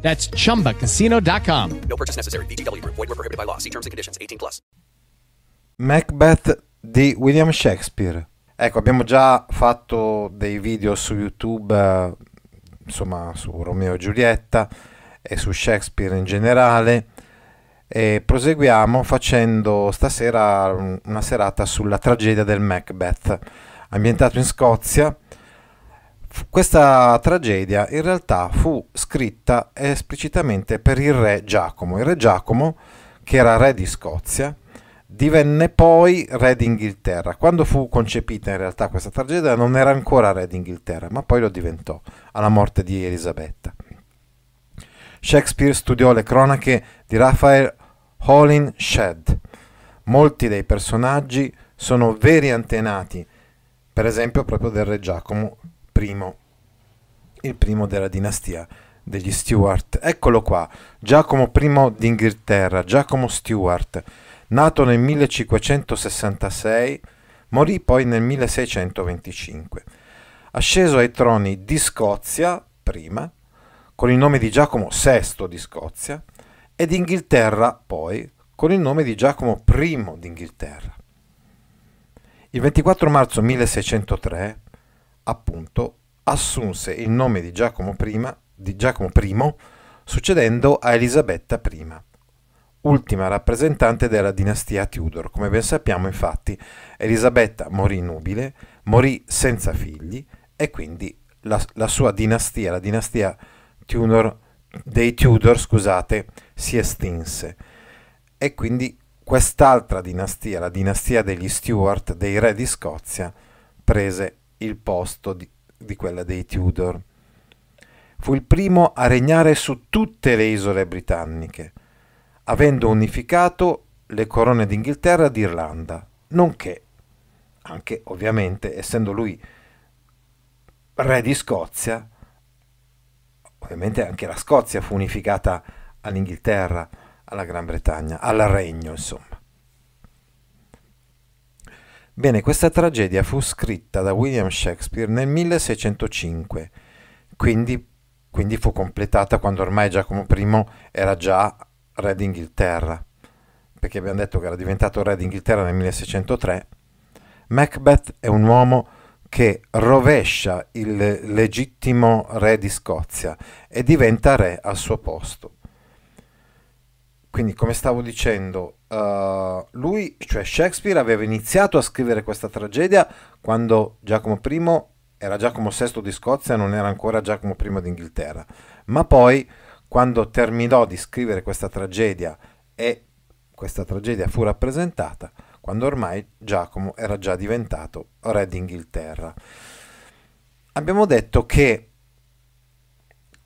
That's chumbacasino.com. No purchase necessary. VGW Group. Void where prohibited by law. See terms and conditions. 18+. Macbeth di William Shakespeare. Ecco, abbiamo già fatto dei video su YouTube, insomma, su Romeo e Giulietta e su Shakespeare in generale, e proseguiamo facendo stasera una serata sulla tragedia del Macbeth, ambientato in Scozia. Questa tragedia in realtà fu scritta esplicitamente per il re Giacomo. Il re Giacomo, che era re di Scozia, divenne poi re d'Inghilterra. Quando fu concepita in realtà questa tragedia non era ancora re d'Inghilterra, ma poi lo diventò alla morte di Elisabetta. Shakespeare studiò le cronache di Raphael Holinshed. Molti dei personaggi sono veri antenati, per esempio proprio del re Giacomo il primo della dinastia degli Stuart. Eccolo qua, Giacomo I d'Inghilterra, Giacomo Stuart, nato nel 1566, morì poi nel 1625. Asceso ai troni di Scozia prima, con il nome di Giacomo VI di Scozia, e d'Inghilterra poi, con il nome di Giacomo I d'Inghilterra. Il 24 marzo 1603, appunto, assunse il nome di Giacomo I, succedendo a Elisabetta I, ultima rappresentante della dinastia Tudor. Come ben sappiamo, infatti, Elisabetta morì nubile, morì senza figli, e quindi la sua dinastia, la dinastia dei Tudor, si estinse. E quindi quest'altra dinastia, la dinastia degli Stuart, dei re di Scozia, prese il posto di quella dei Tudor. Fu il primo a regnare su tutte le isole britanniche, avendo unificato le corone d'Inghilterra e d'Irlanda, nonché, anche ovviamente, essendo lui re di Scozia, ovviamente anche la Scozia fu unificata all'Inghilterra, alla Gran Bretagna, al regno, insomma. Bene, questa tragedia fu scritta da William Shakespeare nel 1605, quindi fu completata quando ormai Giacomo I era già re d'Inghilterra, perché abbiamo detto che era diventato re d'Inghilterra nel 1603. Macbeth è un uomo che rovescia il legittimo re di Scozia e diventa re al suo posto. Quindi, come stavo dicendo, lui, cioè Shakespeare, aveva iniziato a scrivere questa tragedia quando Giacomo I era Giacomo VI di Scozia, non era ancora Giacomo I d'Inghilterra. Ma poi, quando terminò di scrivere questa tragedia e questa tragedia fu rappresentata, quando ormai Giacomo era già diventato re d'Inghilterra. Abbiamo detto che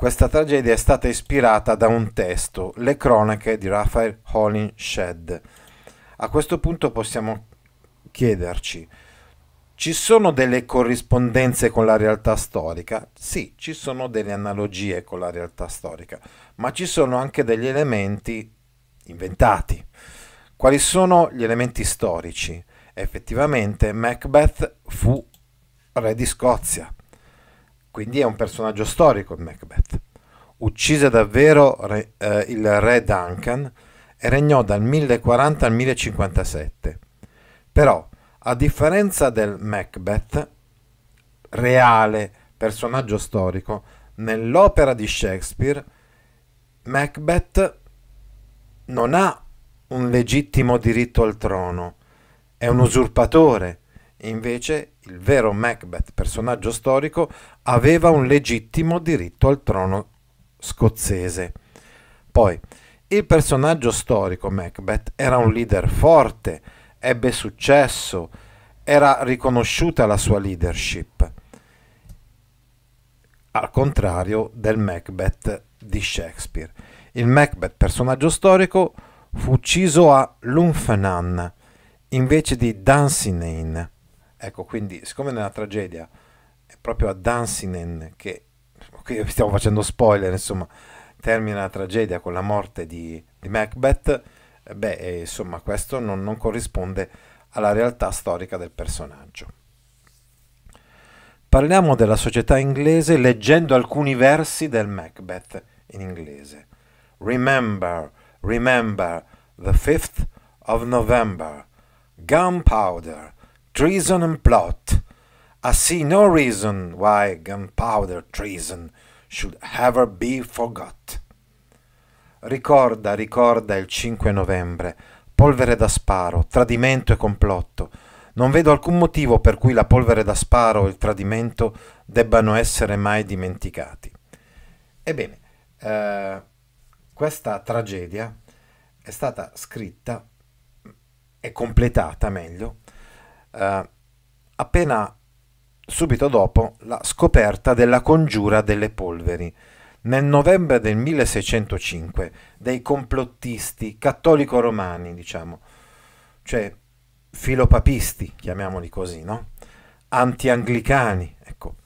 questa tragedia è stata ispirata da un testo, le cronache di Raphael Holinshed. A questo punto possiamo chiederci, ci sono delle corrispondenze con la realtà storica? Sì, ci sono delle analogie con la realtà storica, ma ci sono anche degli elementi inventati. Quali sono gli elementi storici? Effettivamente Macbeth fu re di Scozia. Quindi è un personaggio storico il Macbeth. Uccise davvero il re Duncan e regnò dal 1040 al 1057. Però, a differenza del Macbeth, reale personaggio storico, nell'opera di Shakespeare, Macbeth non ha un legittimo diritto al trono, è un usurpatore. Invece il vero Macbeth, personaggio storico, aveva un legittimo diritto al trono scozzese. Poi, il personaggio storico Macbeth era un leader forte, ebbe successo, era riconosciuta la sua leadership, al contrario del Macbeth di Shakespeare. Il Macbeth, personaggio storico, fu ucciso a Lumphanan invece di Dunsinane. Ecco, quindi siccome nella tragedia è proprio a Dunsinane che, okay, stiamo facendo spoiler, insomma, termina la tragedia con la morte di Macbeth, beh, insomma, questo non corrisponde alla realtà storica del personaggio. Parliamo della società inglese leggendo alcuni versi del Macbeth in inglese. Remember, remember the 5th of November, gunpowder, treason and plot. I see no reason why gunpowder treason should ever be forgot. Ricorda, ricorda il 5 novembre, polvere da sparo, tradimento e complotto. Non vedo alcun motivo per cui la polvere da sparo e il tradimento debbano essere mai dimenticati. Ebbene, questa tragedia è stata scritta e completata, meglio, appena subito dopo la scoperta della congiura delle polveri nel novembre del 1605 dei complottisti cattolico-romani, diciamo, cioè filopapisti, chiamiamoli così, no? Anti-anglicani, ecco,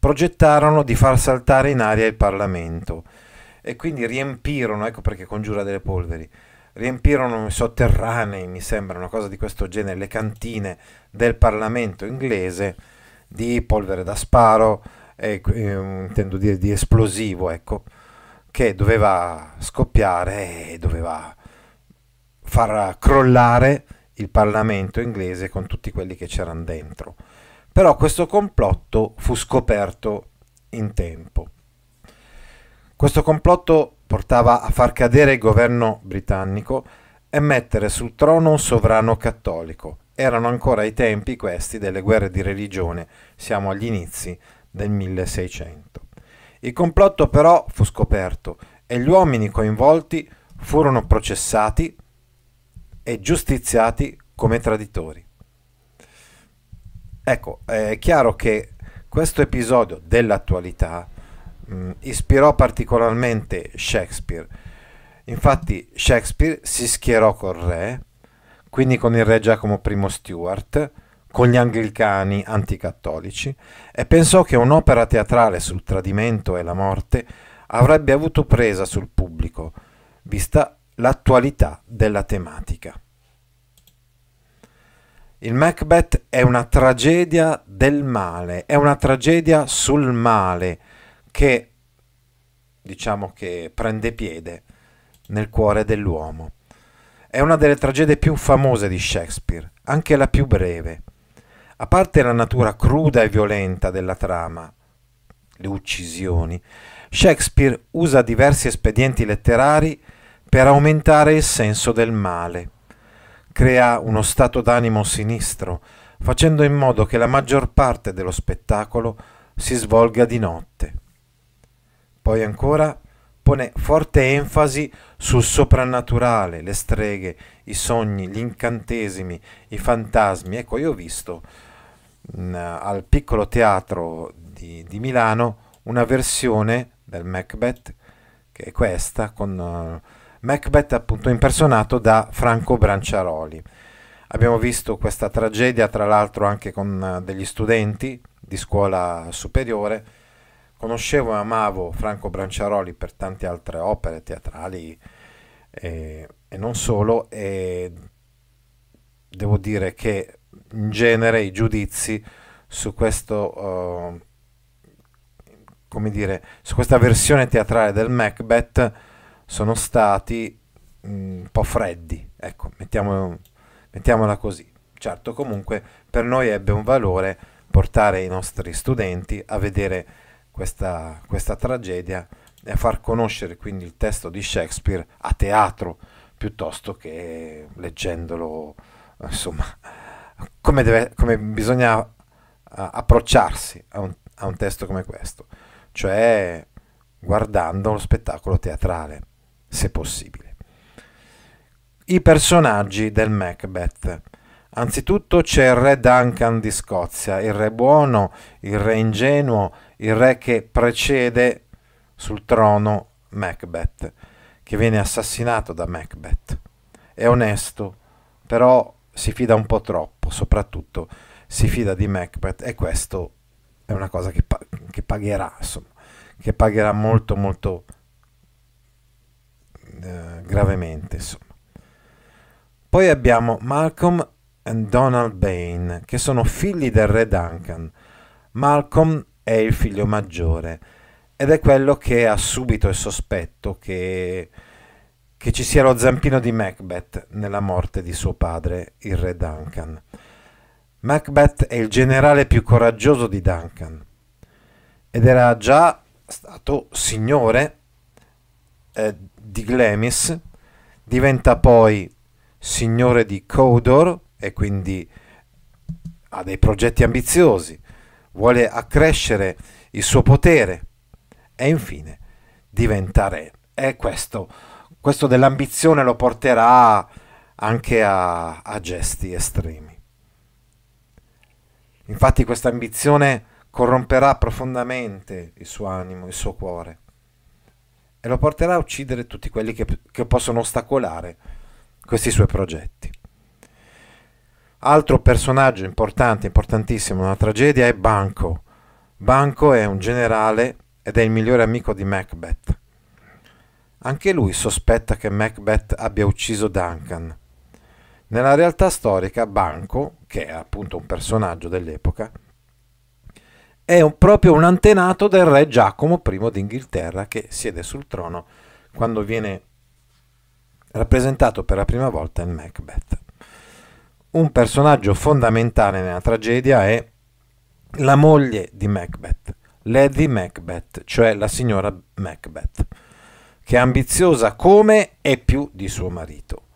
progettarono di far saltare in aria il Parlamento e quindi riempirono, ecco perché congiura delle polveri, riempirono i sotterranei, mi sembra, una cosa di questo genere, le cantine del Parlamento inglese di polvere da sparo, intendo dire di esplosivo, ecco, che doveva scoppiare e doveva far crollare il Parlamento inglese con tutti quelli che c'erano dentro. Però questo complotto fu scoperto in tempo. Questo complotto portava a far cadere il governo britannico e mettere sul trono un sovrano cattolico. Erano ancora i tempi, questi, delle guerre di religione, siamo agli inizi del 1600. Il complotto però fu scoperto e gli uomini coinvolti furono processati e giustiziati come traditori. Ecco, è chiaro che questo episodio dell'attualità ispirò particolarmente Shakespeare. Infatti Shakespeare si schierò col re, quindi con il re Giacomo I Stuart, con gli anglicani anticattolici, e pensò che un'opera teatrale sul tradimento e la morte avrebbe avuto presa sul pubblico, vista l'attualità della tematica. Il Macbeth è una tragedia del male, è una tragedia sul male che, diciamo, che prende piede nel cuore dell'uomo. È una delle tragedie più famose di Shakespeare, anche la più breve. A parte la natura cruda e violenta della trama, le uccisioni, Shakespeare usa diversi espedienti letterari per aumentare il senso del male. Crea uno stato d'animo sinistro, facendo in modo che la maggior parte dello spettacolo si svolga di notte. Poi ancora pone forte enfasi sul soprannaturale, le streghe, i sogni, gli incantesimi, i fantasmi. Ecco, io ho visto al Piccolo Teatro di Milano una versione del Macbeth, che è questa, con Macbeth appunto impersonato da Franco Branciaroli. Abbiamo visto questa tragedia tra l'altro anche con degli studenti di scuola superiore. Conoscevo e amavo Franco Branciaroli per tante altre opere teatrali e non solo, e devo dire che in genere i giudizi su questo su questa versione teatrale del Macbeth sono stati un po' freddi, ecco, mettiamola così. Certo, comunque per noi ebbe un valore portare i nostri studenti a vedere questa tragedia e a far conoscere quindi il testo di Shakespeare a teatro piuttosto che leggendolo, insomma, come bisogna approcciarsi a un testo come questo, cioè guardando lo spettacolo teatrale, se possibile. I personaggi del Macbeth. Anzitutto c'è il re Duncan di Scozia, il re buono, il re ingenuo, il re che precede sul trono Macbeth, che viene assassinato da Macbeth. È onesto, però si fida un po' troppo, soprattutto si fida di Macbeth, e questo è una cosa che pagherà, insomma, che pagherà molto molto gravemente, insomma. Poi abbiamo Malcolm e Donald Bane, che sono figli del re Duncan. Malcolm è il figlio maggiore ed è quello che ha subito il sospetto che ci sia lo zampino di Macbeth nella morte di suo padre, il re Duncan. Macbeth è il generale più coraggioso di Duncan ed era già stato signore di Glamis, diventa poi signore di Cawdor e quindi ha dei progetti ambiziosi, vuole accrescere il suo potere e infine diventa re. E questo dell'ambizione lo porterà anche a gesti estremi. Infatti questa ambizione corromperà profondamente il suo animo, il suo cuore, e lo porterà a uccidere tutti quelli che possono ostacolare questi suoi progetti. Altro personaggio importante, importantissimo, una tragedia, è Banco. Banco è un generale ed è il migliore amico di Macbeth. Anche lui sospetta che Macbeth abbia ucciso Duncan. Nella realtà storica, Banco, che è appunto un personaggio dell'epoca, è proprio un antenato del re Giacomo I d'Inghilterra, che siede sul trono quando viene rappresentato per la prima volta in Macbeth. Un personaggio fondamentale nella tragedia è la moglie di Macbeth, Lady Macbeth, cioè la signora Macbeth, che è ambiziosa come e più di suo marito,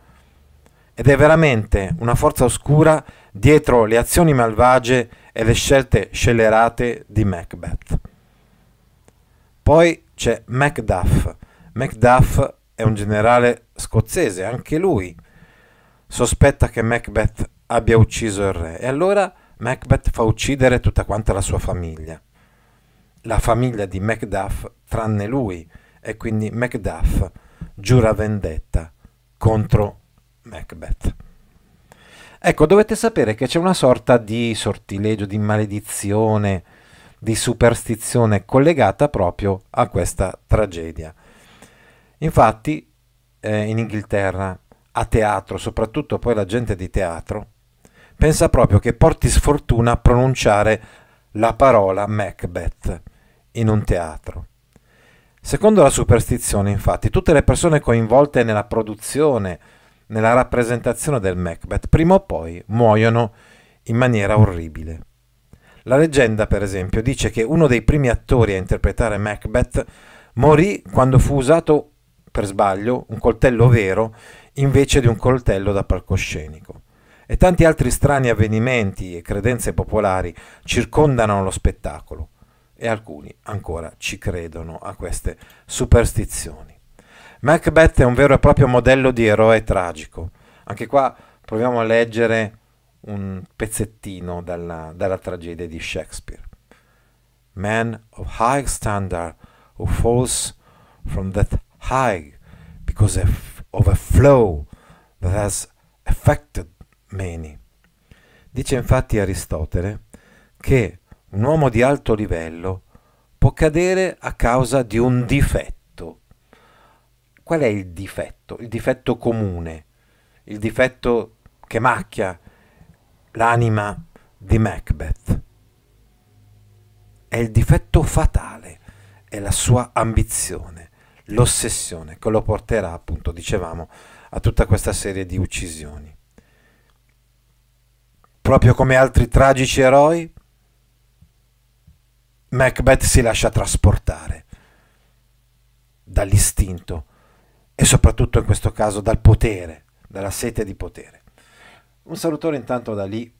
ed è veramente una forza oscura dietro le azioni malvagie e le scelte scellerate di Macbeth. Poi c'è Macduff. Macduff è un generale scozzese, anche lui sospetta che Macbeth abbia ucciso il re, e allora Macbeth fa uccidere tutta quanta la sua famiglia, la famiglia di Macduff tranne lui, e quindi Macduff giura vendetta contro Macbeth. Ecco, dovete sapere che c'è una sorta di sortilegio, di maledizione, di superstizione collegata proprio a questa tragedia. Infatti in Inghilterra, a teatro, soprattutto poi la gente di teatro, pensa proprio che porti sfortuna a pronunciare la parola Macbeth in un teatro. Secondo la superstizione, infatti, tutte le persone coinvolte nella produzione, nella rappresentazione del Macbeth, prima o poi muoiono in maniera orribile. La leggenda, per esempio, dice che uno dei primi attori a interpretare Macbeth morì quando fu usato per sbaglio un coltello vero invece di un coltello da palcoscenico. E tanti altri strani avvenimenti e credenze popolari circondano lo spettacolo, e alcuni ancora ci credono a queste superstizioni. Macbeth è un vero e proprio modello di eroe tragico. Anche qua proviamo a leggere un pezzettino dalla tragedia di Shakespeare. Man of high standard who falls from that high because of a flow that has affected many. Dice infatti Aristotele che un uomo di alto livello può cadere a causa di un difetto. Qual è il difetto? Il difetto comune, il difetto che macchia l'anima di Macbeth. È il difetto fatale, è la sua ambizione, l'ossessione, che lo porterà, appunto, dicevamo, a tutta questa serie di uccisioni. Proprio come altri tragici eroi, Macbeth si lascia trasportare dall'istinto, e soprattutto in questo caso dal potere, dalla sete di potere. Un salutone intanto da lì,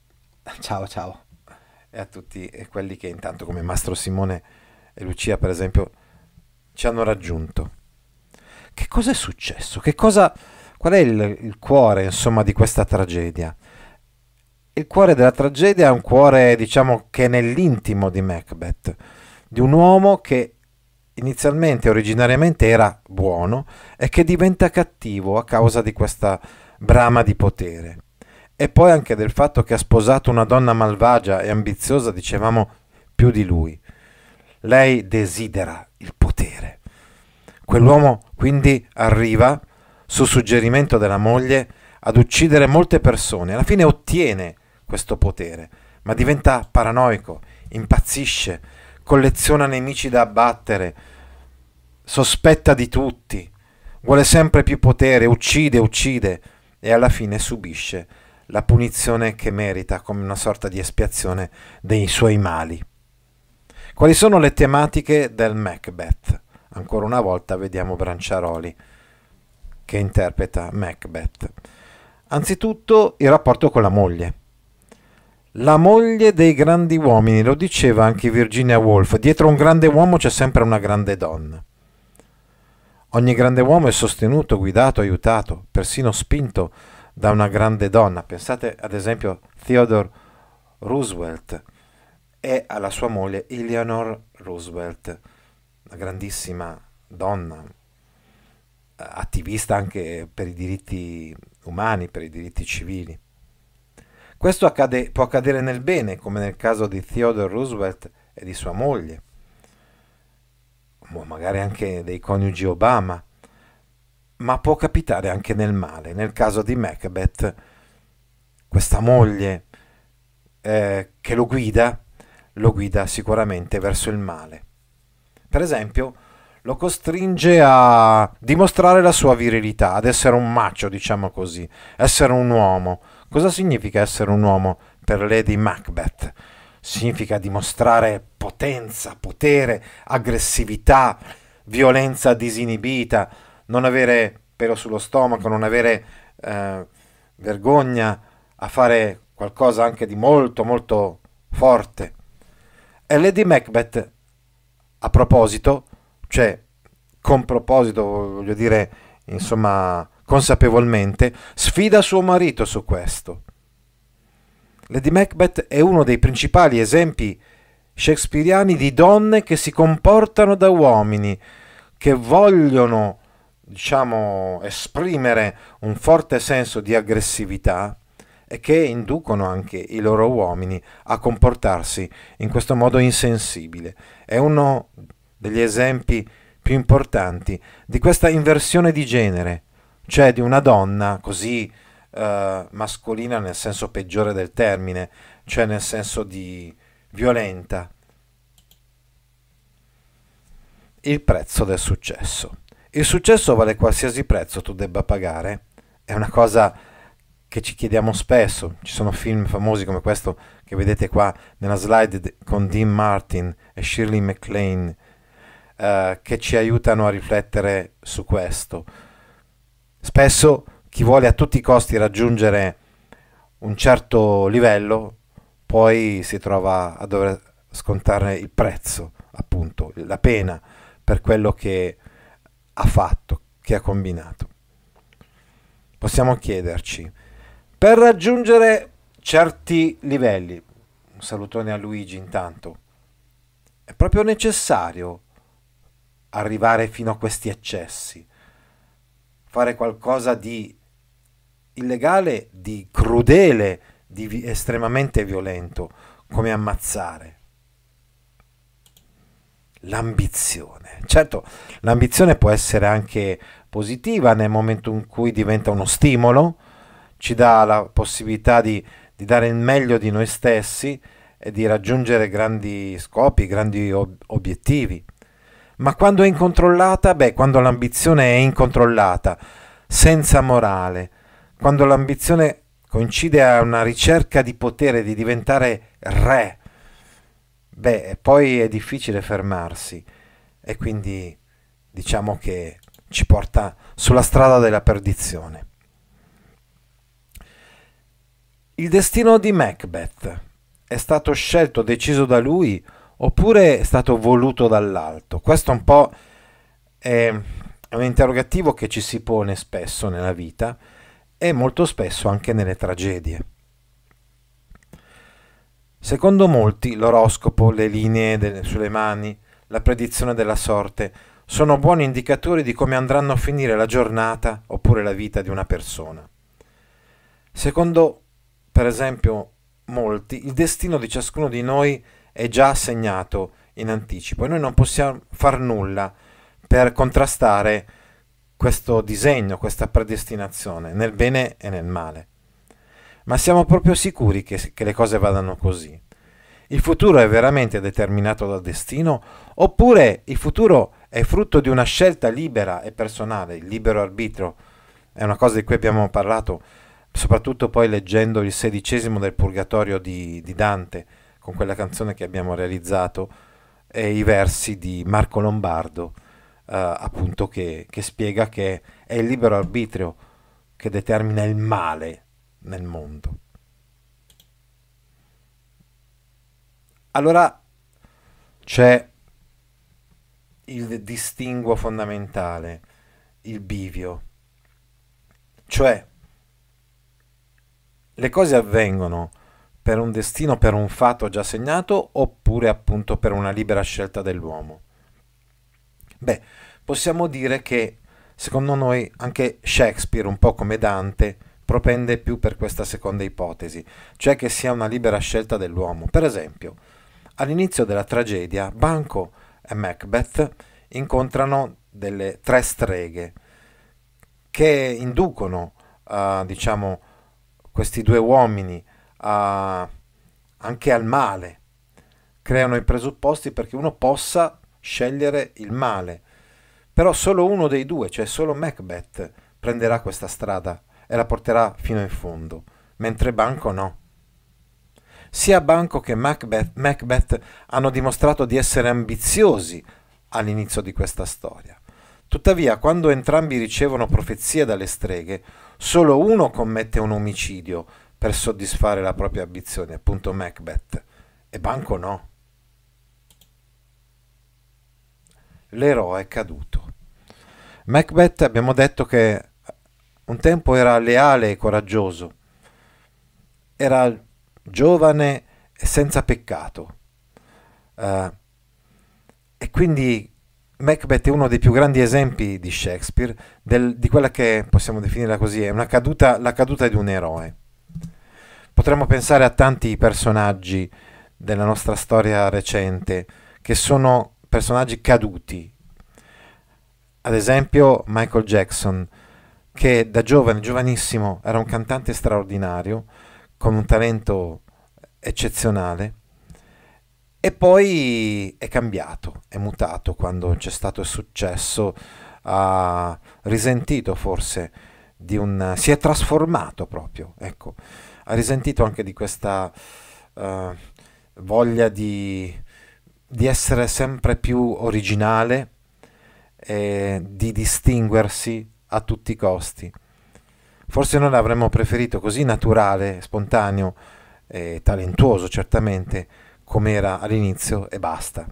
ciao, e a tutti quelli che intanto, come Mastro Simone e Lucia per esempio, ci hanno raggiunto. Che cosa è successo? Qual è il cuore, insomma, di questa tragedia? Il cuore della tragedia è un cuore, diciamo, che è nell'intimo di Macbeth, di un uomo che inizialmente, originariamente era buono e che diventa cattivo a causa di questa brama di potere. E poi anche del fatto che ha sposato una donna malvagia e ambiziosa, dicevamo, più di lui. Lei desidera il potere. Quell'uomo quindi arriva, su suggerimento della moglie, ad uccidere molte persone. Alla fine ottiene questo potere, ma diventa paranoico, impazzisce, colleziona nemici da abbattere, sospetta di tutti, vuole sempre più potere, uccide e alla fine subisce la punizione che merita come una sorta di espiazione dei suoi mali. Quali sono le tematiche del Macbeth? Ancora una volta vediamo Branciaroli che interpreta Macbeth. Anzitutto il rapporto con la moglie. La moglie dei grandi uomini, lo diceva anche Virginia Woolf, dietro un grande uomo c'è sempre una grande donna. Ogni grande uomo è sostenuto, guidato, aiutato, persino spinto da una grande donna. Pensate ad esempio Theodore Roosevelt e alla sua moglie Eleanor Roosevelt, una grandissima donna, attivista anche per i diritti umani, per i diritti civili. Questo può accadere nel bene, come nel caso di Theodore Roosevelt e di sua moglie, o magari anche dei coniugi Obama, ma può capitare anche nel male. Nel caso di Macbeth, questa moglie che lo guida sicuramente verso il male. Per esempio, lo costringe a dimostrare la sua virilità, ad essere un macho, diciamo così, essere un uomo. Cosa significa essere un uomo per Lady Macbeth? Significa dimostrare potenza, potere, aggressività, violenza disinibita, non avere pelo sullo stomaco, non avere vergogna a fare qualcosa anche di molto molto forte. E Lady Macbeth, a proposito, cioè con proposito, voglio dire, insomma, consapevolmente, sfida suo marito su questo. Lady Macbeth è uno dei principali esempi shakespeariani di donne che si comportano da uomini, che vogliono, diciamo, esprimere un forte senso di aggressività e che inducono anche i loro uomini a comportarsi in questo modo insensibile. È uno degli esempi più importanti di questa inversione di genere, cioè di una donna così mascolina nel senso peggiore del termine, cioè nel senso di violenta. Il prezzo del successo. Il successo vale qualsiasi prezzo tu debba pagare, è una cosa che ci chiediamo spesso. Ci sono film famosi come questo che vedete qua nella slide con Dean Martin e Shirley MacLaine che ci aiutano a riflettere su questo. Spesso chi vuole a tutti i costi raggiungere un certo livello poi si trova a dover scontare il prezzo, appunto, la pena per quello che ha fatto, che ha combinato. Possiamo chiederci, per raggiungere certi livelli, un salutone a Luigi intanto, è proprio necessario arrivare fino a questi eccessi, fare qualcosa di illegale, di crudele, di estremamente violento, come ammazzare? L'ambizione. Certo, l'ambizione può essere anche positiva nel momento in cui diventa uno stimolo, ci dà la possibilità di dare il meglio di noi stessi e di raggiungere grandi scopi, grandi obiettivi. Ma quando è incontrollata? Quando l'ambizione è incontrollata, senza morale, quando l'ambizione coincide a una ricerca di potere, di diventare re, poi è difficile fermarsi e quindi diciamo che ci porta sulla strada della perdizione. Il destino di Macbeth è stato scelto, deciso da lui, oppure è stato voluto dall'alto? Questo un po' è un interrogativo che ci si pone spesso nella vita e molto spesso anche nelle tragedie. Secondo molti l'oroscopo, le linee sulle mani, la predizione della sorte sono buoni indicatori di come andranno a finire la giornata oppure la vita di una persona. Secondo, per esempio, molti, il destino di ciascuno di noi è già segnato in anticipo e noi non possiamo far nulla per contrastare questo disegno, questa predestinazione, nel bene e nel male. Ma siamo proprio sicuri che le cose vadano così? Il futuro è veramente determinato dal destino? Oppure il futuro è frutto di una scelta libera e personale? Il libero arbitrio è una cosa di cui abbiamo parlato, soprattutto poi leggendo il 16° del Purgatorio di Dante, con quella canzone che abbiamo realizzato, e i versi di Marco Lombardo, appunto, che spiega che è il libero arbitrio che determina il male nel mondo. Allora c'è il distinguo fondamentale, il bivio, cioè le cose avvengono per un destino, per un fatto già segnato, oppure appunto per una libera scelta dell'uomo. Beh, possiamo dire che secondo noi anche Shakespeare, un po' come Dante, propende più per questa seconda ipotesi, cioè che sia una libera scelta dell'uomo. Per esempio, all'inizio della tragedia, Banco e Macbeth incontrano delle 3 streghe che inducono, questi 2 uomini anche al male, creano i presupposti perché uno possa scegliere il male, però solo uno dei 2, cioè solo Macbeth, prenderà questa strada e la porterà fino in fondo, mentre Banco no. Sia Banco che Macbeth hanno dimostrato di essere ambiziosi all'inizio di questa storia. Tuttavia, quando entrambi ricevono profezie dalle streghe, solo uno commette un omicidio per soddisfare la propria ambizione, appunto Macbeth, e Banco no. L'eroe è caduto. Macbeth, abbiamo detto che un tempo era leale e coraggioso, era giovane e senza peccato, e quindi Macbeth è uno dei più grandi esempi di Shakespeare di quella che possiamo definire così, è una caduta, la caduta di un eroe. Potremmo pensare a tanti personaggi della nostra storia recente che sono personaggi caduti, ad esempio Michael Jackson, che da giovane, giovanissimo, era un cantante straordinario, con un talento eccezionale, e poi è cambiato, è mutato quando c'è stato il successo, ha risentito forse si è trasformato proprio, ecco, ha risentito anche di questa voglia di essere sempre più originale, di distinguersi a tutti i costi. Forse noi l'avremmo preferito così naturale, spontaneo e talentuoso, certamente, come era all'inizio, e basta.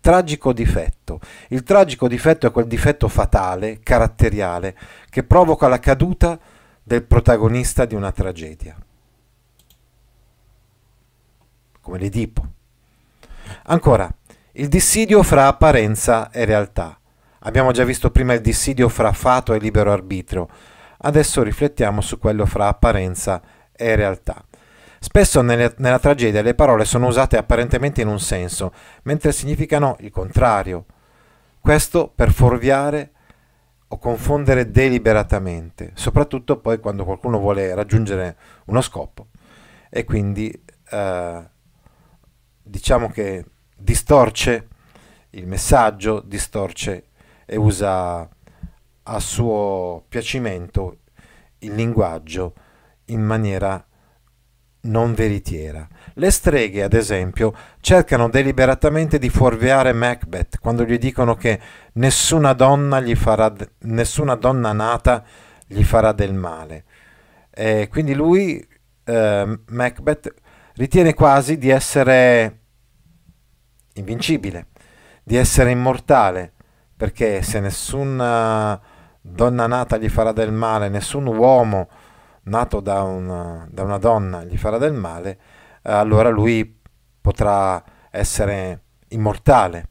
Tragico difetto. Il tragico difetto è quel difetto fatale, caratteriale, che provoca la caduta del protagonista di una tragedia, come l'Edipo. Ancora, il dissidio fra apparenza e realtà. Abbiamo già visto prima il dissidio fra fato e libero arbitrio, adesso riflettiamo su quello fra apparenza e realtà. Spesso nella tragedia le parole sono usate apparentemente in un senso, mentre significano il contrario. Questo per fuorviare o confondere deliberatamente, soprattutto poi quando qualcuno vuole raggiungere uno scopo e quindi diciamo che distorce il messaggio, distorce e usa a suo piacimento il linguaggio in maniera non veritiera. Le streghe, ad esempio, cercano deliberatamente di fuorviare Macbeth quando gli dicono che nessuna donna nata gli farà del male. E quindi lui, Macbeth, ritiene quasi di essere invincibile, di essere immortale, perché se nessuna donna nata gli farà del male, nessun uomo nato da una donna gli farà del male, allora lui potrà essere immortale.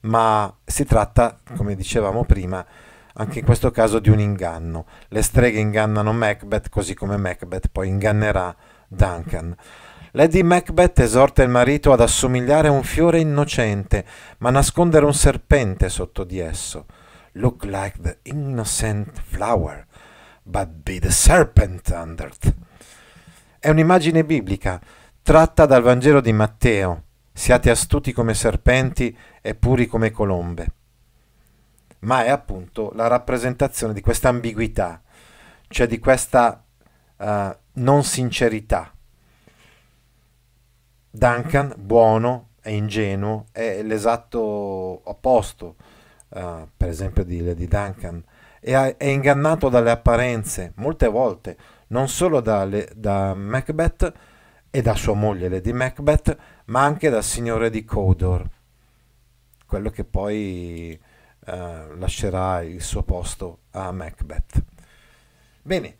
ma si tratta, come dicevamo prima, anche in questo caso di un inganno. Le streghe ingannano Macbeth, così come Macbeth poi ingannerà Duncan. Lady Macbeth esorta il marito ad assomigliare a un fiore innocente, ma nascondere un serpente sotto di esso. Look like the innocent flower, but be the serpent under't. È un'immagine biblica, tratta dal Vangelo di Matteo. Siate astuti come serpenti e puri come colombe. Ma è appunto la rappresentazione di questa ambiguità, cioè di questa non sincerità. Duncan, buono e ingenuo, è l'esatto opposto, per esempio, di Lady Duncan. È ingannato dalle apparenze, molte volte, non solo da Macbeth e da sua moglie Lady Macbeth, ma anche dal signore di Cawdor, quello che poi lascerà il suo posto a Macbeth. Bene,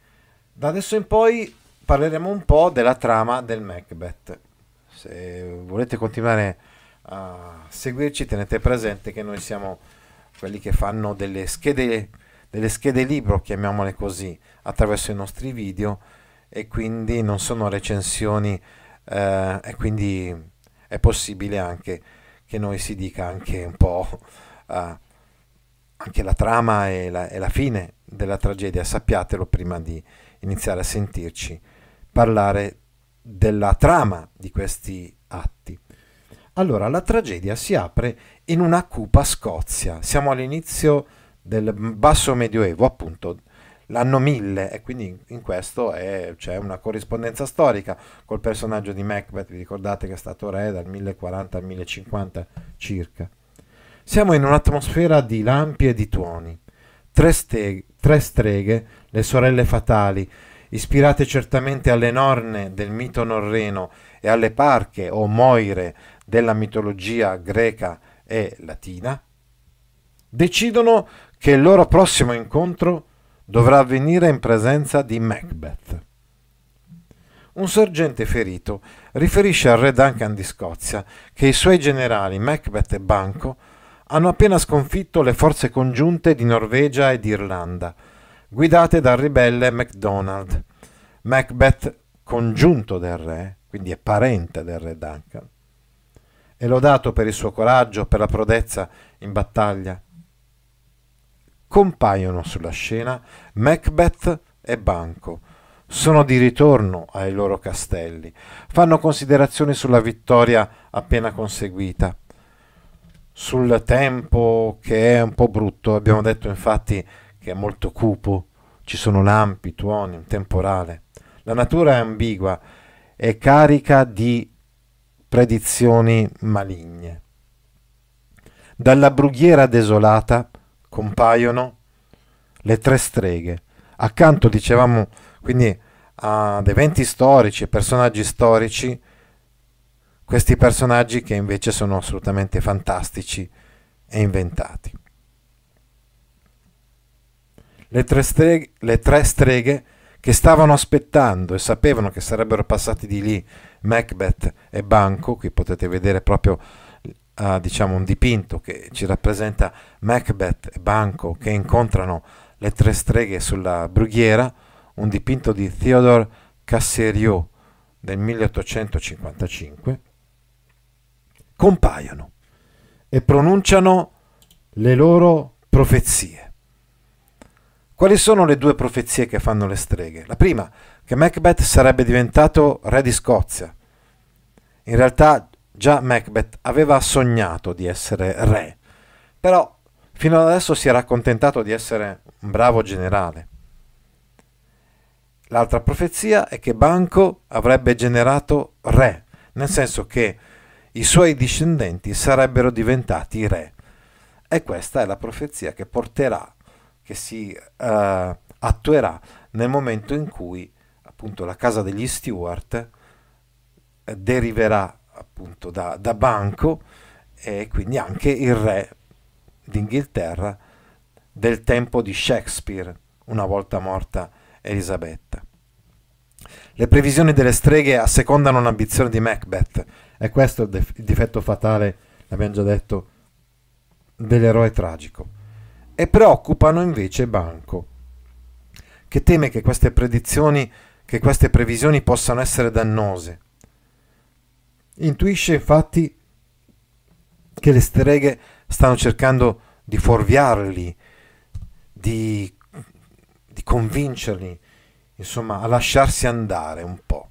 da adesso in poi parleremo un po' della trama del Macbeth. Se volete continuare a seguirci, tenete presente che noi siamo quelli che fanno delle schede libro, chiamiamole così, attraverso i nostri video, e quindi non sono recensioni, e quindi è possibile anche che noi si dica anche un po' anche la trama e la fine della tragedia. Sappiatelo prima di iniziare a sentirci parlare della trama di questi atti. Allora, la tragedia si apre in una cupa Scozia. Siamo all'inizio del basso medioevo, appunto, l'anno 1000, e quindi in questo c'è una corrispondenza storica col personaggio di Macbeth. Vi ricordate che è stato re dal 1040 al 1050 circa. Siamo in un'atmosfera di lampi e di tuoni. Tre streghe, le sorelle fatali, ispirate certamente alle nonne del mito norreno e alle parche o moire della mitologia greca e latina, decidono che il loro prossimo incontro dovrà avvenire in presenza di Macbeth. Un sergente ferito riferisce al re Duncan di Scozia che i suoi generali Macbeth e Banco hanno appena sconfitto le forze congiunte di Norvegia e di Irlanda, guidate dal ribelle Macdonald. Macbeth, congiunto del re, quindi è parente del re Duncan, è lodato per il suo coraggio, per la prodezza in battaglia. Compaiono sulla scena Macbeth e Banco. Sono di ritorno ai loro castelli, fanno considerazioni sulla vittoria appena conseguita, sul tempo che è un po' brutto. Abbiamo detto infatti che è molto cupo, ci sono lampi, tuoni, un temporale. La natura è ambigua e carica di predizioni maligne. Dalla brughiera desolata compaiono le tre streghe. Accanto, dicevamo, quindi ad eventi storici e personaggi storici, questi personaggi che invece sono assolutamente fantastici e inventati. Le tre streghe che stavano aspettando e sapevano che sarebbero passati di lì Macbeth e Banco. Qui potete vedere proprio un dipinto che ci rappresenta Macbeth e Banco che incontrano le tre streghe sulla brughiera, un dipinto di Theodore Cassériot del 1855. Compaiono e pronunciano le loro profezie. Quali sono le due profezie che fanno le streghe? La prima, che Macbeth sarebbe diventato re di Scozia. In realtà già Macbeth aveva sognato di essere re, però fino ad adesso si era accontentato di essere un bravo generale. L'altra profezia è che Banco avrebbe generato re, nel senso che i suoi discendenti sarebbero diventati re. E questa è la profezia che porterà, che si attuerà nel momento in cui appunto la casa degli Stuart deriverà appunto da Banco, e quindi anche il re d'Inghilterra del tempo di Shakespeare, una volta morta Elisabetta. Le previsioni delle streghe assecondano l'ambizione di Macbeth, e questo è il difetto fatale, l'abbiamo già detto, dell'eroe tragico, e preoccupano invece Banco, che teme che queste previsioni possano essere dannose. Intuisce infatti che le streghe stanno cercando di fuorviarli, di convincerli, insomma, a lasciarsi andare un po'.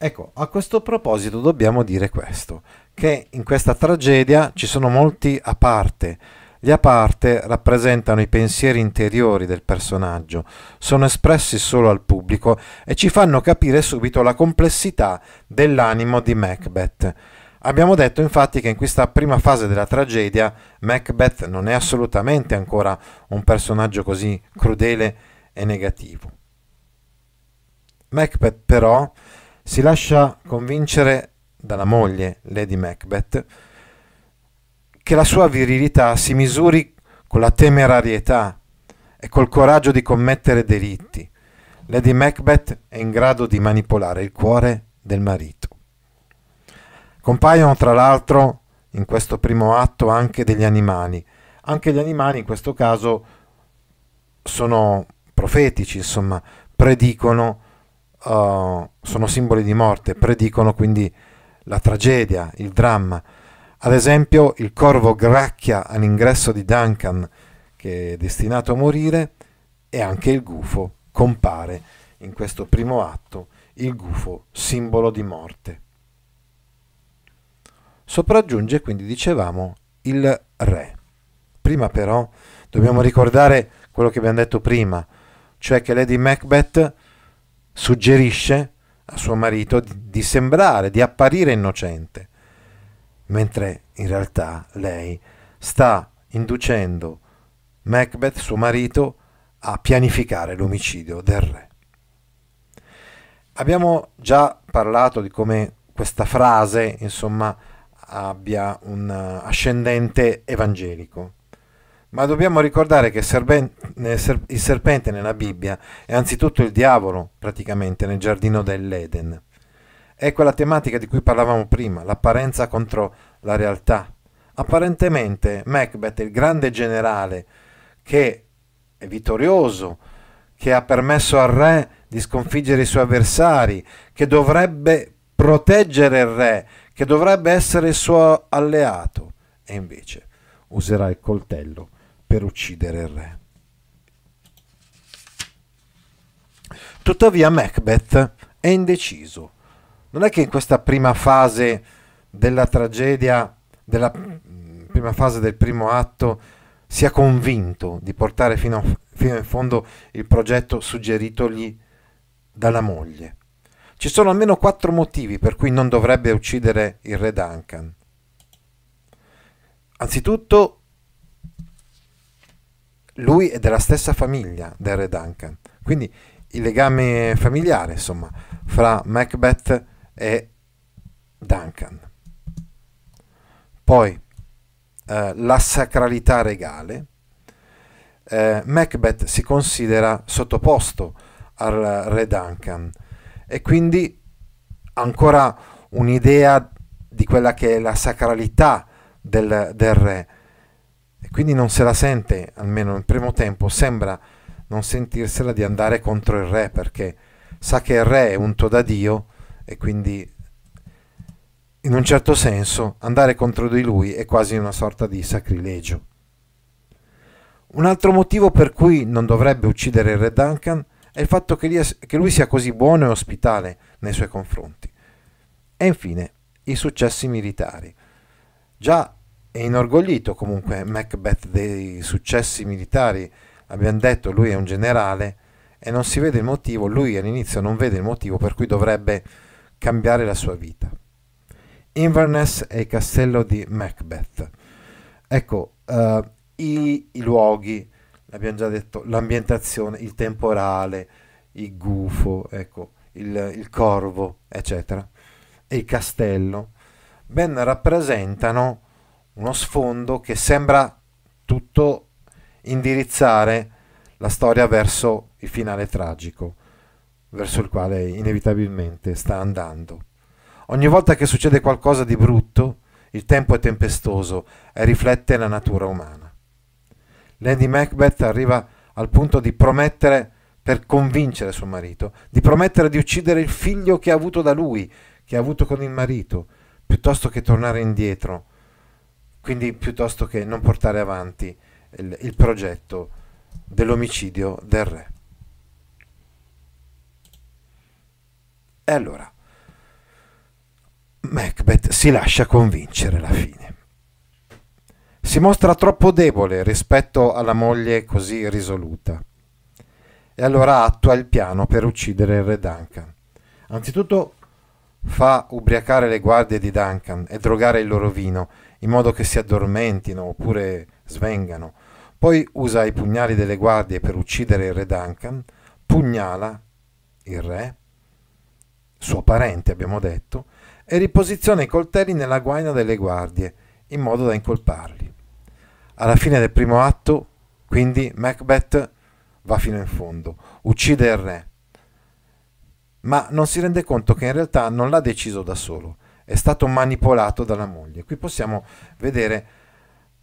Ecco, a questo proposito dobbiamo dire questo, che in questa tragedia ci sono molti a parte. Gli a parte rappresentano i pensieri interiori del personaggio, sono espressi solo al pubblico e ci fanno capire subito la complessità dell'animo di Macbeth. Abbiamo detto infatti che in questa prima fase della tragedia Macbeth non è assolutamente ancora un personaggio così crudele e negativo. Macbeth però si lascia convincere dalla moglie, Lady Macbeth, che la sua virilità si misuri con la temerarietà e col coraggio di commettere delitti. Lady Macbeth è in grado di manipolare il cuore del marito. Compaiono tra l'altro in questo primo atto anche degli animali. Anche gli animali in questo caso sono profetici, insomma, predicono. Sono simboli di morte, predicono quindi la tragedia, il dramma. Ad esempio il corvo gracchia all'ingresso di Duncan, che è destinato a morire, e anche il gufo compare in questo primo atto, il gufo simbolo di morte. Sopraggiunge quindi, dicevamo, il re. Prima però dobbiamo ricordare quello che abbiamo detto prima, cioè che Lady Macbeth suggerisce a suo marito di sembrare, di apparire innocente, mentre in realtà lei sta inducendo Macbeth, suo marito, a pianificare l'omicidio del re. Abbiamo già parlato di come questa frase, insomma, abbia un ascendente evangelico. Ma dobbiamo ricordare che il serpente nella Bibbia è anzitutto il diavolo, praticamente, nel giardino dell'Eden. È quella tematica di cui parlavamo prima, l'apparenza contro la realtà. Apparentemente Macbeth è il grande generale che è vittorioso, che ha permesso al re di sconfiggere i suoi avversari, che dovrebbe proteggere il re, che dovrebbe essere il suo alleato, e invece userà il coltello per uccidere il re. Tuttavia Macbeth è indeciso. Non è che in questa prima fase della tragedia, della prima fase del primo atto, sia convinto di portare fino in fondo il progetto suggeritogli dalla moglie. Ci sono almeno 4 motivi per cui non dovrebbe uccidere il re Duncan. Anzitutto, lui è della stessa famiglia del re Duncan, quindi il legame familiare, insomma, fra Macbeth e Duncan. Poi la sacralità regale. Macbeth si considera sottoposto al re Duncan e quindi ancora un'idea di quella che è la sacralità del re, e quindi non se la sente, almeno nel primo tempo sembra non sentirsela, di andare contro il re, perché sa che il re è unto da Dio e quindi in un certo senso andare contro di lui è quasi una sorta di sacrilegio. Un altro motivo per cui non dovrebbe uccidere il re Duncan è il fatto che lui sia così buono e ospitale nei suoi confronti. E infine i successi militari. Già è inorgoglito comunque Macbeth dei successi militari, abbiamo detto lui è un generale e non si vede il motivo, lui all'inizio non vede il motivo per cui dovrebbe cambiare la sua vita. Inverness è il castello di Macbeth. Ecco, i luoghi, abbiamo già detto, l'ambientazione, il temporale, il gufo, ecco, il corvo, eccetera, e il castello ben rappresentano uno sfondo che sembra tutto indirizzare la storia verso il finale tragico, verso il quale inevitabilmente sta andando. Ogni volta che succede qualcosa di brutto, il tempo è tempestoso e riflette la natura umana. Lady Macbeth arriva al punto di promettere, per convincere suo marito, di promettere di uccidere il figlio che ha avuto da lui, che ha avuto con il marito, piuttosto che tornare indietro, quindi piuttosto che non portare avanti il progetto dell'omicidio del re. E allora Macbeth si lascia convincere alla fine. Si mostra troppo debole rispetto alla moglie così risoluta e allora attua il piano per uccidere il re Duncan. Anzitutto fa ubriacare le guardie di Duncan e drogare il loro vino in modo che si addormentino oppure svengano. Poi usa i pugnali delle guardie per uccidere il re Duncan, pugnala il re, suo parente abbiamo detto, e riposiziona i coltelli nella guaina delle guardie, in modo da incolparli. Alla fine del primo atto, quindi, Macbeth va fino in fondo, uccide il re, ma non si rende conto che in realtà non l'ha deciso da solo, è stato manipolato dalla moglie. Qui possiamo vedere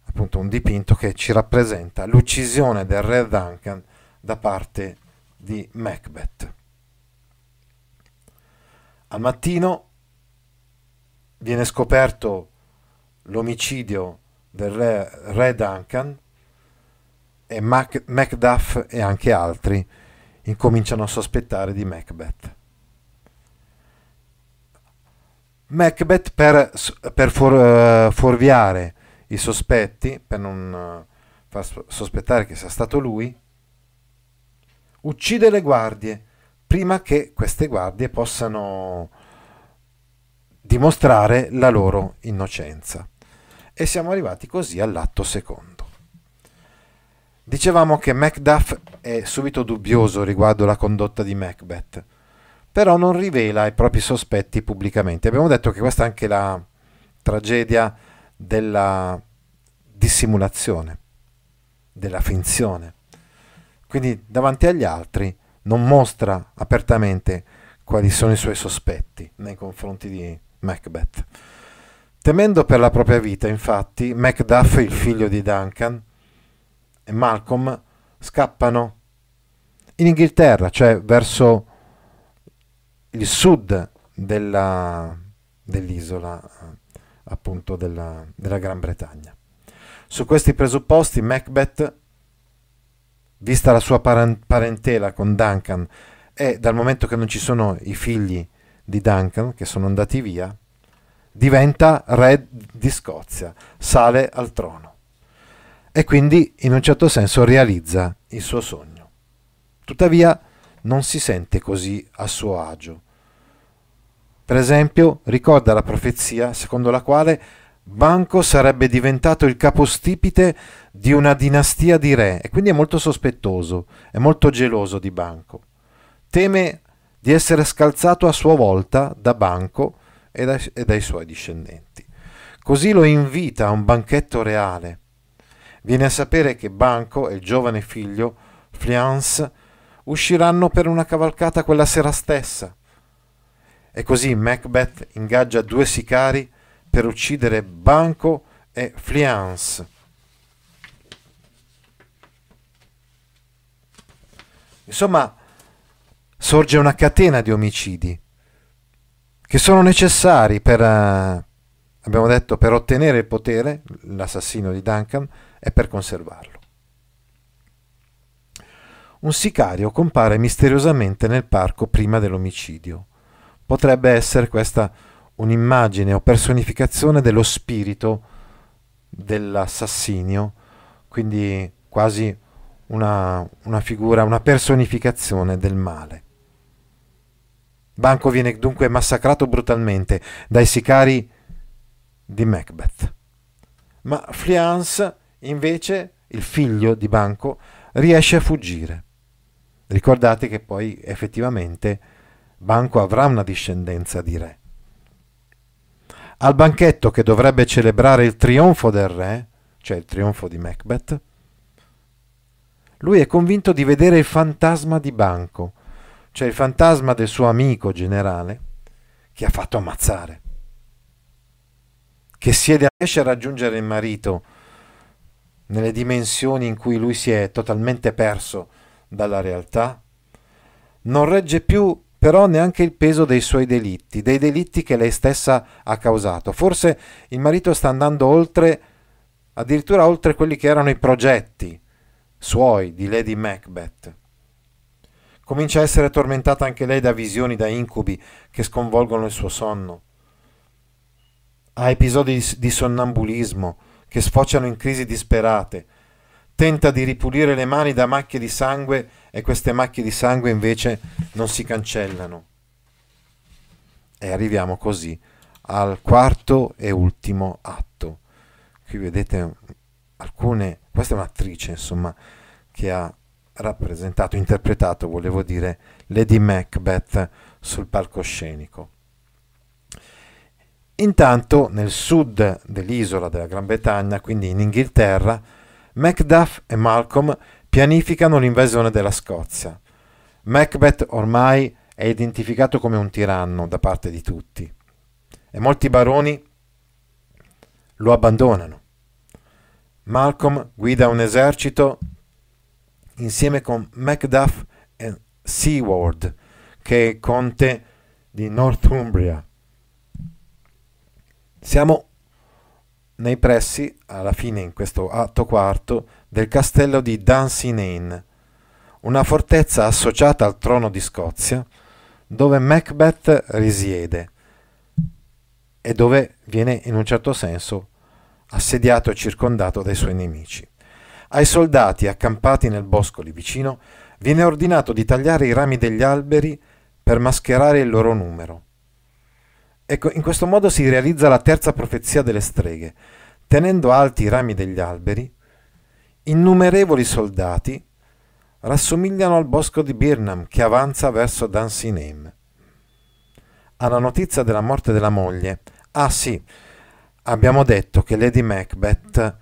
appunto un dipinto che ci rappresenta l'uccisione del re Duncan da parte di Macbeth. Al mattino viene scoperto l'omicidio del re Duncan e Macduff e anche altri incominciano a sospettare di Macbeth. Macbeth per fuorviare i sospetti, per non far sospettare che sia stato lui, uccide le guardie prima che queste guardie possano dimostrare la loro innocenza. E siamo arrivati così all'atto secondo. Dicevamo che Macduff è subito dubbioso riguardo la condotta di Macbeth, però non rivela i propri sospetti pubblicamente. Abbiamo detto che questa è anche la tragedia della dissimulazione, della finzione. Quindi davanti agli altri non mostra apertamente quali sono i suoi sospetti nei confronti di Macbeth. Temendo per la propria vita, infatti, Macduff, il figlio di Duncan, e Malcolm scappano in Inghilterra, cioè verso il sud dell'isola, appunto della Gran Bretagna. Su questi presupposti, Macbeth, vista la sua parentela con Duncan e dal momento che non ci sono i figli di Duncan, che sono andati via, diventa re di Scozia, sale al trono e quindi in un certo senso realizza il suo sogno. Tuttavia non si sente così a suo agio. Per esempio ricorda la profezia secondo la quale Banco sarebbe diventato il capostipite di una dinastia di re e quindi è molto sospettoso, è molto geloso di Banco. Teme di essere scalzato a sua volta da Banco e dai suoi discendenti. Così lo invita a un banchetto reale. Viene a sapere che Banco e il giovane figlio, Fleance, usciranno per una cavalcata quella sera stessa. E così Macbeth ingaggia due sicari per uccidere Banco e Fleance. Insomma, sorge una catena di omicidi che sono necessari per, abbiamo detto, per ottenere il potere, l'assassino di Duncan, e per conservarlo. Un sicario compare misteriosamente nel parco prima dell'omicidio. Potrebbe essere questa un'immagine o personificazione dello spirito dell'assassinio, quindi quasi una figura, una personificazione del male. Banco viene dunque massacrato brutalmente dai sicari di Macbeth. Ma Fleance, invece, il figlio di Banco, riesce a fuggire. Ricordate che poi effettivamente Banco avrà una discendenza di re. Al banchetto che dovrebbe celebrare il trionfo del re, cioè il trionfo di Macbeth, lui è convinto di vedere il fantasma di Banco, cioè il fantasma del suo amico generale, che ha fatto ammazzare, che riesce a raggiungere il marito nelle dimensioni in cui lui si è totalmente perso dalla realtà, non regge più però neanche il peso dei suoi delitti, dei delitti che lei stessa ha causato. Forse il marito sta andando oltre, addirittura oltre quelli che erano i progetti suoi di Lady Macbeth. Comincia a essere tormentata anche lei da visioni, da incubi che sconvolgono il suo sonno, ha episodi di sonnambulismo che sfociano in crisi disperate, tenta di ripulire le mani da macchie di sangue e queste macchie di sangue invece non si cancellano. E arriviamo così al quarto e ultimo atto. Qui vedete alcune, questa è un'attrice insomma che ha rappresentato, interpretato, volevo dire, Lady Macbeth sul palcoscenico. Intanto nel sud dell'isola della Gran Bretagna, quindi in Inghilterra, Macduff e Malcolm pianificano l'invasione della Scozia. Macbeth ormai è identificato come un tiranno da parte di tutti e molti baroni lo abbandonano. Malcolm guida un esercito insieme con Macduff e Siward, che è conte di Northumbria. Siamo nei pressi, alla fine, in questo atto quarto, del castello di Dunsinane, una fortezza associata al trono di Scozia, dove Macbeth risiede e dove viene in un certo senso assediato e circondato dai suoi nemici. Ai soldati accampati nel bosco lì vicino viene ordinato di tagliare i rami degli alberi per mascherare il loro numero. Ecco, in questo modo si realizza la terza profezia delle streghe. Tenendo alti i rami degli alberi, innumerevoli soldati rassomigliano al bosco di Birnam che avanza verso Dunsinane. Alla notizia della morte della moglie, ah sì, abbiamo detto che Lady Macbeth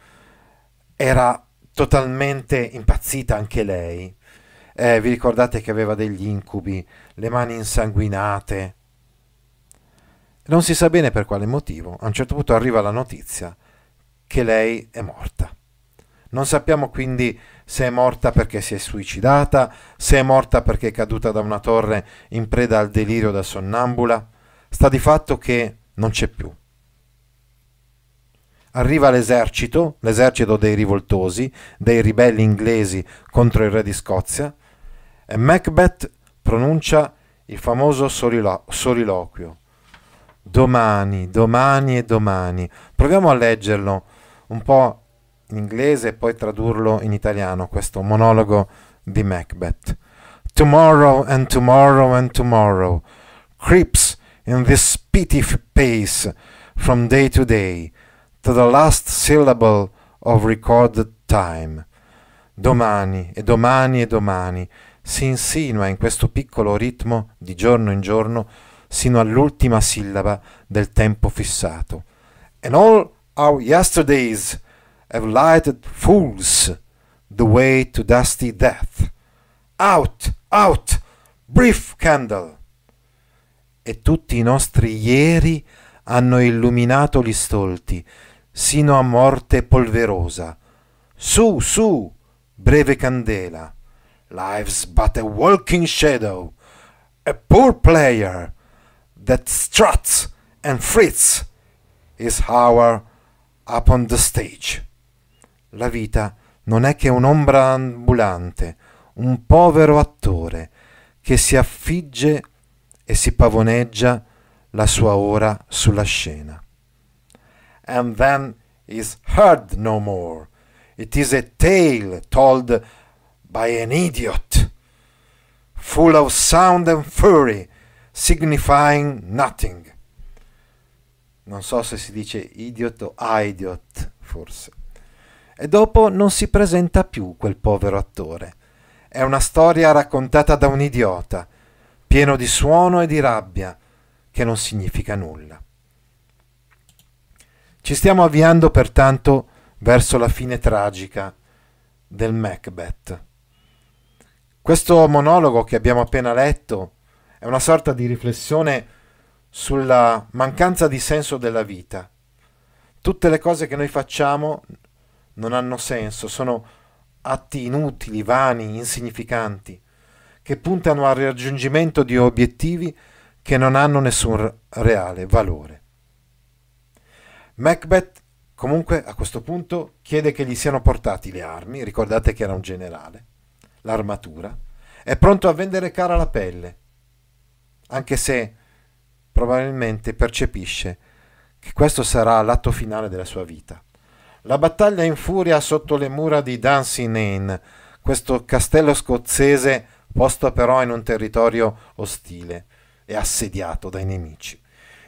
era totalmente impazzita anche lei. Vi ricordate che aveva degli incubi, le mani insanguinate. Non si sa bene per quale motivo, a un certo punto arriva la notizia che lei è morta. Non sappiamo quindi se è morta perché si è suicidata, se è morta perché è caduta da una torre in preda al delirio da sonnambula. Sta di fatto che non c'è più. Arriva l'esercito dei rivoltosi, dei ribelli inglesi contro il re di Scozia, e Macbeth pronuncia il famoso soliloquio. Domani, domani e domani. Proviamo a leggerlo un po' in inglese e poi tradurlo in italiano, questo monologo di Macbeth. Tomorrow and tomorrow and tomorrow creeps in this petty pace from day to day to the last syllable of recorded time. Domani e domani e domani si insinua in questo piccolo ritmo di giorno in giorno sino all'ultima sillaba del tempo fissato. And all our yesterdays have lighted fools the way to dusty death. Out, out, brief candle. E tutti i nostri ieri hanno illuminato gli stolti sino a morte polverosa. Su, su, breve candela. Life's but a walking shadow, a poor player that struts and frits his hour upon the stage. La vita non è che un'ombra ambulante, un povero attore che si affigge e si pavoneggia la sua ora sulla scena. And then is heard no more. It is a tale told by an idiot, full of sound and fury, signifying nothing. Non so se si dice idiot o idiot, forse. E dopo non si presenta più quel povero attore. È una storia raccontata da un idiota, pieno di suono e di rabbia, che non significa nulla. Ci stiamo avviando pertanto verso la fine tragica del Macbeth. Questo monologo che abbiamo appena letto è una sorta di riflessione sulla mancanza di senso della vita. Tutte le cose che noi facciamo non hanno senso, sono atti inutili, vani, insignificanti, che puntano al raggiungimento di obiettivi che non hanno nessun reale valore. Macbeth comunque a questo punto chiede che gli siano portati le armi, ricordate che era un generale, l'armatura, è pronto a vendere cara la pelle, anche se probabilmente percepisce che questo sarà l'atto finale della sua vita. La battaglia infuria sotto le mura di Dunsinane, questo castello scozzese posto però in un territorio ostile e assediato dai nemici.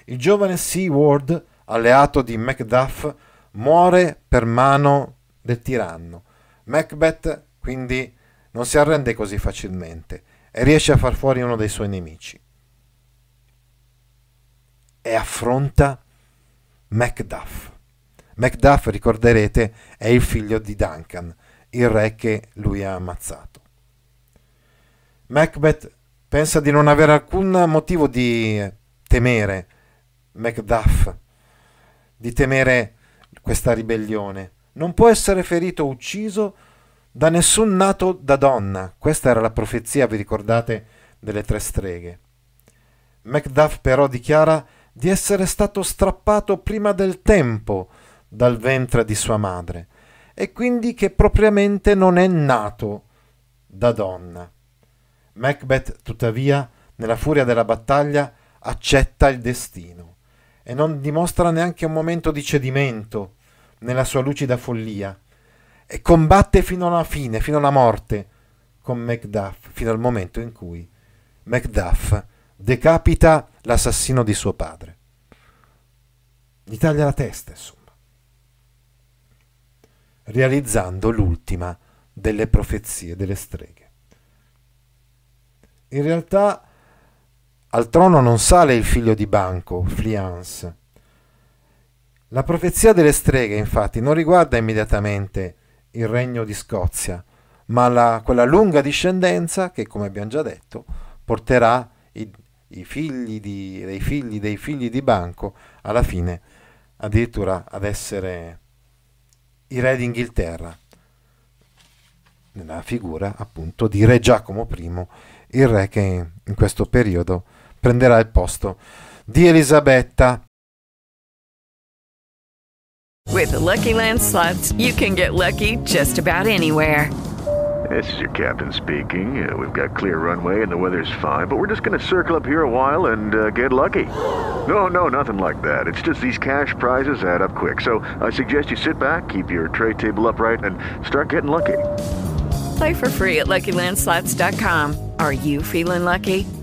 Il giovane Siward, alleato di Macduff, muore per mano del tiranno. Macbeth quindi non si arrende così facilmente e riesce a far fuori uno dei suoi nemici e affronta Macduff. Macduff, ricorderete, è il figlio di Duncan, il re che lui ha ammazzato. Macbeth pensa di non avere alcun motivo di temere Macduff, di temere questa ribellione. Non può essere ferito o ucciso da nessun nato da donna. Questa era la profezia, vi ricordate, delle tre streghe. Macduff però dichiara di essere stato strappato prima del tempo dal ventre di sua madre e quindi che propriamente non è nato da donna. Macbeth, tuttavia, nella furia della battaglia, accetta il destino e non dimostra neanche un momento di cedimento nella sua lucida follia e combatte fino alla fine, fino alla morte con Macduff, fino al momento in cui Macduff decapita l'assassino di suo padre, gli taglia la testa, insomma, realizzando l'ultima delle profezie delle streghe. In realtà al trono non sale il figlio di Banco, Fleance. La profezia delle streghe, infatti, non riguarda immediatamente il regno di Scozia, ma quella lunga discendenza che, come abbiamo già detto, porterà i figli dei figli di Banco alla fine addirittura ad essere i re d'Inghilterra, nella figura appunto di re Giacomo I, il re che in questo periodo prenderà il posto di Elisabetta. With the Lucky Land Slots, you can get lucky just about anywhere. This is your captain speaking. We've got clear runway and the weather's fine, but we're just going to circle up here a while and get lucky. No, nothing like that. It's just these cash prizes add up quick. So I suggest you sit back, keep your tray table upright, and start getting lucky. Play for free at LuckyLandSlots.com. Are you feeling lucky?